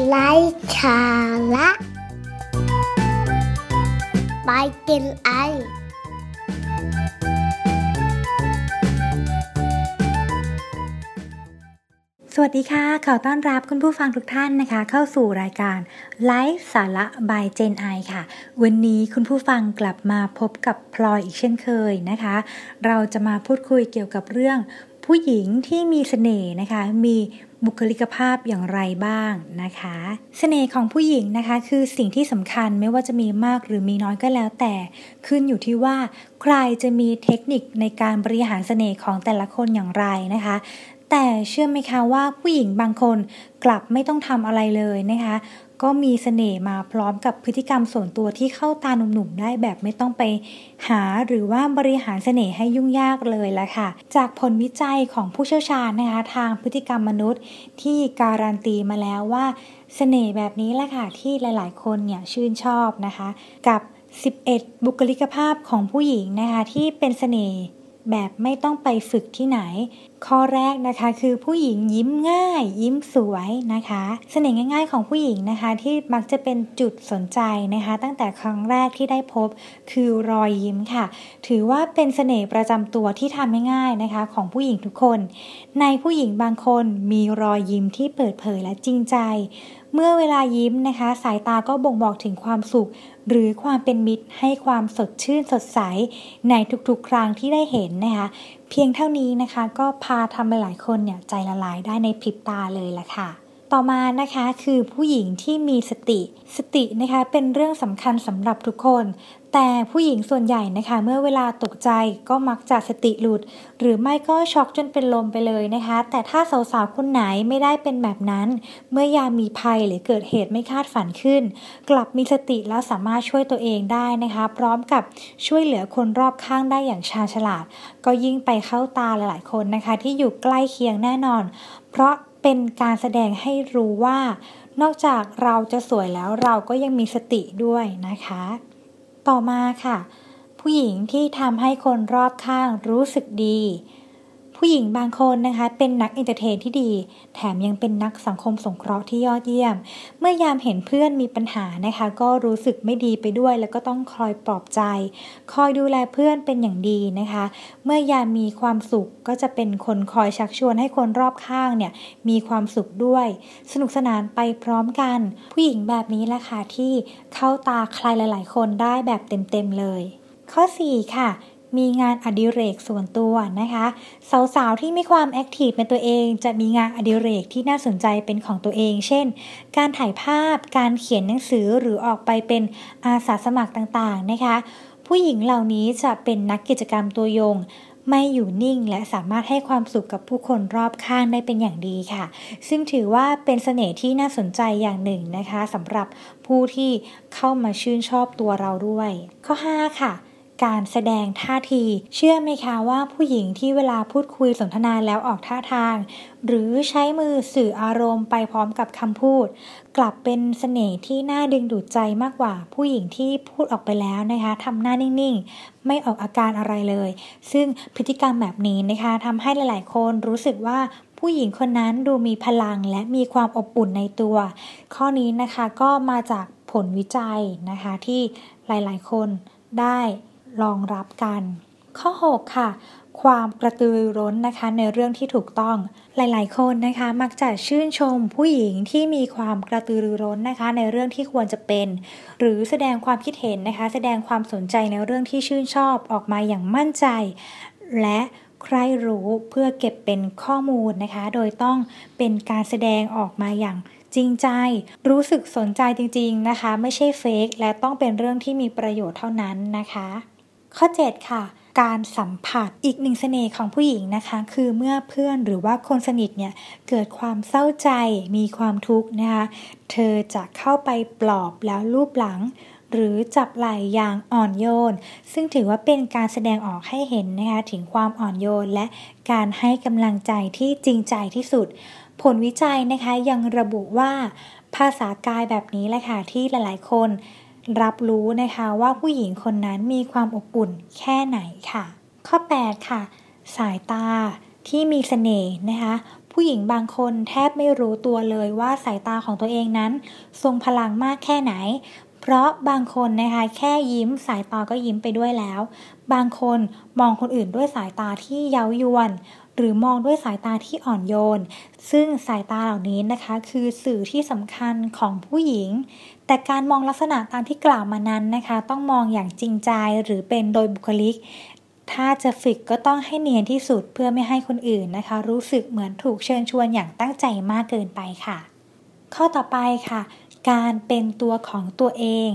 ไร้สาระไปเป็นไอสวัสดีค่ะขอต้อนรับคุณผู้ฟังทุกท่านนะคะเข้าสู่รายการไลฟ์สาระ by Gen I ค่ะวันนี้คุณผู้ฟังกลับมาพบกับพลอยอีกเช่นเคยนะคะเราจะมาพูดคุยเกี่ยวกับเรื่องผู้หญิงที่มีเสน่ห์นะคะมีบุคลิกภาพอย่างไรบ้างนะคะเสน่ห์ของผู้หญิงนะคะคือสิ่งที่สำคัญไม่ว่าจะมีมากหรือมีน้อยก็แล้วแต่ขึ้นอยู่ที่ว่าใครจะมีเทคนิคในการบริหารเสน่ห์ของแต่ละคนอย่างไรนะคะแต่เชื่อไหมคะว่าผู้หญิงบางคนกลับไม่ต้องทำอะไรเลยนะคะก็มีเสน่ห์มาพร้อมกับพฤติกรรมส่วนตัวที่เข้าตาหนุ่มๆได้แบบไม่ต้องไปหาหรือว่าบริหารเสน่ห์ให้ยุ่งยากเลยละค่ะจากผลวิจัยของผู้เชี่ยวชาญนะคะทางพฤติกรรมมนุษย์ที่การันตีมาแล้วว่าเสน่ห์แบบนี้ละค่ะที่หลายๆคนเนี่ยชื่นชอบนะคะกับ11บุคลิกภาพของผู้หญิงนะคะที่เป็นเสน่ห์แบบไม่ต้องไปฝึกที่ไหนข้อแรกนะคะคือผู้หญิงยิ้มง่ายยิ้มสวยนะคะเสน่ห์ง่ายๆของผู้หญิงนะคะที่มักจะเป็นจุดสนใจนะคะตั้งแต่ครั้งแรกที่ได้พบคือรอยยิ้มค่ะถือว่าเป็นเสน่ห์ประจำตัวที่ทำง่ายๆนะคะของผู้หญิงทุกคนในผู้หญิงบางคนมีรอยยิ้มที่เปิดเผยและจริงใจเมื่อเวลายิ้มนะคะสายตาก็บ่งบอกถึงความสุขหรือความเป็นมิตรให้ความสดชื่นสดใสในทุกๆครั้งที่ได้เห็นนะคะเพียงเท่านี้นะคะก็พาทำให้หลายคนเนี่ยใจละลายได้ในพริบตาเลยล่ะค่ะต่อมานะคะคือผู้หญิงที่มีสตินะคะเป็นเรื่องสำคัญสำหรับทุกคนแต่ผู้หญิงส่วนใหญ่นะคะเมื่อเวลาตกใจก็มักจะสติหลุดหรือไม่ก็ช็อกจนเป็นลมไปเลยนะคะแต่ถ้าสาวๆคนไหนไม่ได้เป็นแบบนั้นเมื่อยามมีภัยหรือเกิดเหตุไม่คาดฝันขึ้นกลับมีสติแล้วสามารถช่วยตัวเองได้นะคะพร้อมกับช่วยเหลือคนรอบข้างได้อย่างชาญฉลาดก็ยิ่งไปเข้าตาหลายๆคนนะคะที่อยู่ใกล้เคียงแน่นอนเพราะเป็นการแสดงให้รู้ว่านอกจากเราจะสวยแล้วเราก็ยังมีสติด้วยนะคะต่อมาค่ะผู้หญิงที่ทำให้คนรอบข้างรู้สึกดีผู้หญิงบางคนนะคะเป็นนักเอนเตอร์เทนที่ดีแถมยังเป็นนักสังคมสงเคราะห์ที่ยอดเยี่ยมเมื่อยามเห็นเพื่อนมีปัญหานะคะก็รู้สึกไม่ดีไปด้วยแล้วก็ต้องคอยปลอบใจคอยดูแลเพื่อนเป็นอย่างดีนะคะเมื่อยามมีความสุขก็จะเป็นคนคอยชักชวนให้คนรอบข้างเนี่ยมีความสุขด้วยสนุกสนานไปพร้อมกันผู้หญิงแบบนี้แหละค่ะที่เข้าตาใครหลายๆคนได้แบบเต็มๆเลยข้อ4ค่ะมีงานอดิเรกส่วนตัวนะคะสาวๆที่มีความแอคทีฟในตัวเองจะมีงานอดิเรกที่น่าสนใจเป็นของตัวเองเช่นการถ่ายภาพการเขียนหนังสือหรือออกไปเป็นอาสาสมัครต่างๆนะคะผู้หญิงเหล่านี้จะเป็นนักกิจกรรมตัวยงไม่อยู่นิ่งและสามารถให้ความสุขกับผู้คนรอบข้างได้เป็นอย่างดีค่ะซึ่งถือว่าเป็นเสน่ห์ที่น่าสนใจอย่างหนึ่งนะคะสำหรับผู้ที่เข้ามาชื่นชอบตัวเราด้วยข้อ5ค่ะการแสดงท่าทีเชื่อไหมคะว่าผู้หญิงที่เวลาพูดคุยสนทนาแล้วออกท่าทางหรือใช้มือสื่ออารมณ์ไปพร้อมกับคำพูดกลับเป็นเสน่ห์ที่น่าดึงดูดใจมากกว่าผู้หญิงที่พูดออกไปแล้วนะคะทำหน้านิ่งๆไม่ออกอาการอะไรเลยซึ่งพฤติกรรมแบบนี้นะคะทำให้หลายๆคนรู้สึกว่าผู้หญิงคนนั้นดูมีพลังและมีความอบอุ่นในตัวข้อนี้นะคะก็มาจากผลวิจัยนะคะที่หลายๆคนได้รองรับกันข้อ6ค่ะความกระตือรือร้นนะคะในเรื่องที่ถูกต้องหลายๆคนนะคะมักจะชื่นชมผู้หญิงที่มีความกระตือรือร้นนะคะในเรื่องที่ควรจะเป็นหรือแสดงความคิดเห็นนะคะแสดงความสนใจในเรื่องที่ชื่นชอบออกมาอย่างมั่นใจและใครรู้เพื่อเก็บเป็นข้อมูลนะคะโดยต้องเป็นการแสดงออกมาอย่างจริงใจรู้สึกสนใจจริงๆนะคะไม่ใช่เฟคและต้องเป็นเรื่องที่มีประโยชน์เท่านั้นนะคะข้อ7ค่ะการสัมผัสอีกหนึ่งเสน่ห์ของผู้หญิงนะคะคือเมื่อเพื่อนหรือว่าคนสนิทเนี่ยเกิดความเศร้าใจมีความทุกข์นะคะเธอจะเข้าไปปลอบแล้วลูบหลังหรือจับไหล่อย่างอ่อนโยนซึ่งถือว่าเป็นการแสดงออกให้เห็นนะคะถึงความอ่อนโยนและการให้กำลังใจที่จริงใจที่สุดผลวิจัยนะคะยังระบุว่าภาษากายแบบนี้แหละค่ะที่หลายๆคนรับรู้นะคะว่าผู้หญิงคนนั้นมีความอบอุ่นแค่ไหนค่ะข้อ8ค่ะสายตาที่มีเสน่ห์นะคะ ผู้หญิงบางคนแทบไม่รู้ตัวเลยว่าสายตาของตัวเองนั้นทรงพลังมากแค่ไหนเพราะบางคนนะคะแค่ยิ้มสายตาก็ยิ้มไปด้วยแล้วบางคนมองคนอื่นด้วยสายตาที่เย้ายวนหรือมองด้วยสายตาที่อ่อนโยนซึ่งสายตาเหล่านี้นะคะคือสื่อที่สำคัญของผู้หญิงแต่การมองลักษณะตามที่กล่าวมานั้นนะคะต้องมองอย่างจริงใจหรือเป็นโดยบุคลิกถ้าจะฝึกก็ต้องให้เนียนที่สุดเพื่อไม่ให้คนอื่นนะคะรู้สึกเหมือนถูกเชิญชวนอย่างตั้งใจมากเกินไปค่ะข้อต่อไปค่ะการเป็นตัวของตัวเอง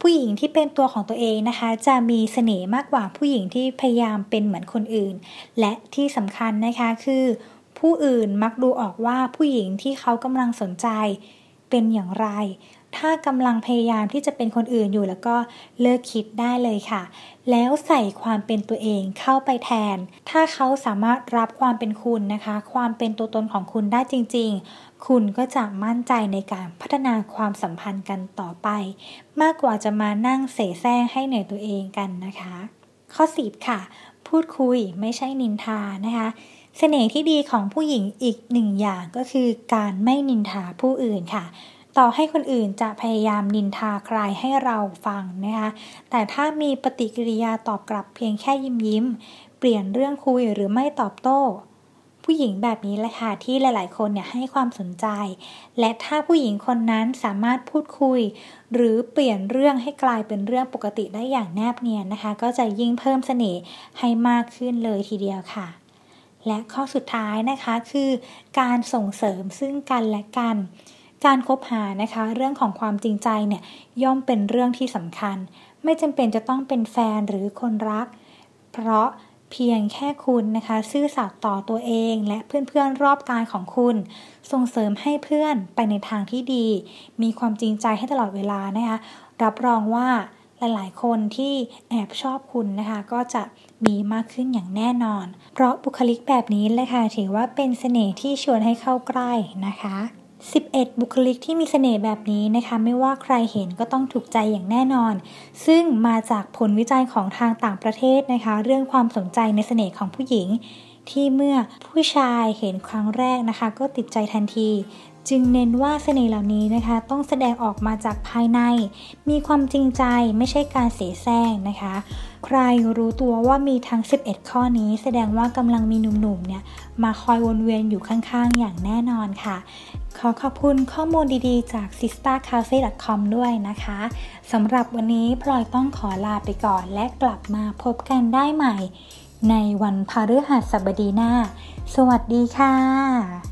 ผู้หญิงที่เป็นตัวของตัวเองนะคะจะมีเสน่ห์มากกว่าผู้หญิงที่พยายามเป็นเหมือนคนอื่นและที่สำคัญนะคะคือผู้อื่นมักดูออกว่าผู้หญิงที่เขากำลังสนใจเป็นอย่างไรถ้ากำลังพยายามที่จะเป็นคนอื่นอยู่แล้วก็เลิกคิดได้เลยค่ะแล้วใส่ความเป็นตัวเองเข้าไปแทนถ้าเขาสามารถรับความเป็นคุณนะคะความเป็นตัวตนของคุณได้จริงๆคุณก็จะมั่นใจในการพัฒนาความสัมพันธ์กันต่อไปมากกว่าจะมานั่งเสแสร้งให้เหนื่อยตัวเองกันนะคะข้อ10ค่ะพูดคุยไม่ใช่นินทานะคะเสน่ห์ที่ดีของผู้หญิงอีกหนึ่งอย่างก็คือการไม่นินทาผู้อื่นค่ะต่อให้คนอื่นจะพยายามนินทาใครให้เราฟังนะคะแต่ถ้ามีปฏิกิริยาตอบกลับเพียงแค่ยิ้มเปลี่ยนเรื่องคุยหรือไม่ตอบโต้ผู้หญิงแบบนี้แหละค่ะที่หลายๆคนเนี่ยให้ความสนใจและถ้าผู้หญิงคนนั้นสามารถพูดคุยหรือเปลี่ยนเรื่องให้กลายเป็นเรื่องปกติได้อย่างแนบเนียนนะคะก็จะยิ่งเพิ่มเสน่ห์ให้มากขึ้นเลยทีเดียวค่ะและข้อสุดท้ายนะคะคือการส่งเสริมซึ่งกันและกันการคบหานะคะเรื่องของความจริงใจเนี่ยย่อมเป็นเรื่องที่สำคัญไม่จำเป็นจะต้องเป็นแฟนหรือคนรักเพราะเพียงแค่คุณนะคะซื่อสัตย์ต่อตัวเองและเพื่อนๆรอบกายของคุณส่งเสริมให้เพื่อนไปในทางที่ดีมีความจริงใจให้ตลอดเวลานะคะรับรองว่าหลายๆคนที่แอบชอบคุณนะคะก็จะมีมากขึ้นอย่างแน่นอนเพราะบุคลิกแบบนี้เลยค่ะถือว่าเป็นเสน่ห์ที่ชวนให้เข้าใกล้นะคะ11บุคลิกที่มีเสน่ห์แบบนี้นะคะไม่ว่าใครเห็นก็ต้องถูกใจอย่างแน่นอนซึ่งมาจากผลวิจัยของทางต่างประเทศนะคะเรื่องความสนใจในเสน่ห์ของผู้หญิงที่เมื่อผู้ชายเห็นครั้งแรกนะคะก็ติดใจทันทีจึงเน้นว่าเสน่ห์เหล่านี้นะคะต้องแสดงออกมาจากภายในมีความจริงใจไม่ใช่การเสแสร้งนะคะใครรู้ตัวว่ามีทั้ง11ข้อนี้แสดงว่ากำลังมีหนุ่มๆเนี่ยมาคอยวนเวียนอยู่ข้างๆอย่างแน่นอนค่ะขอบคุณข้อมูลดีๆจาก sistercafe.com ด้วยนะคะสำหรับวันนี้พลอยต้องขอลาไปก่อนและกลับมาพบกันได้ใหม่ในวันพฤหัสบดีหน้าสวัสดีค่ะ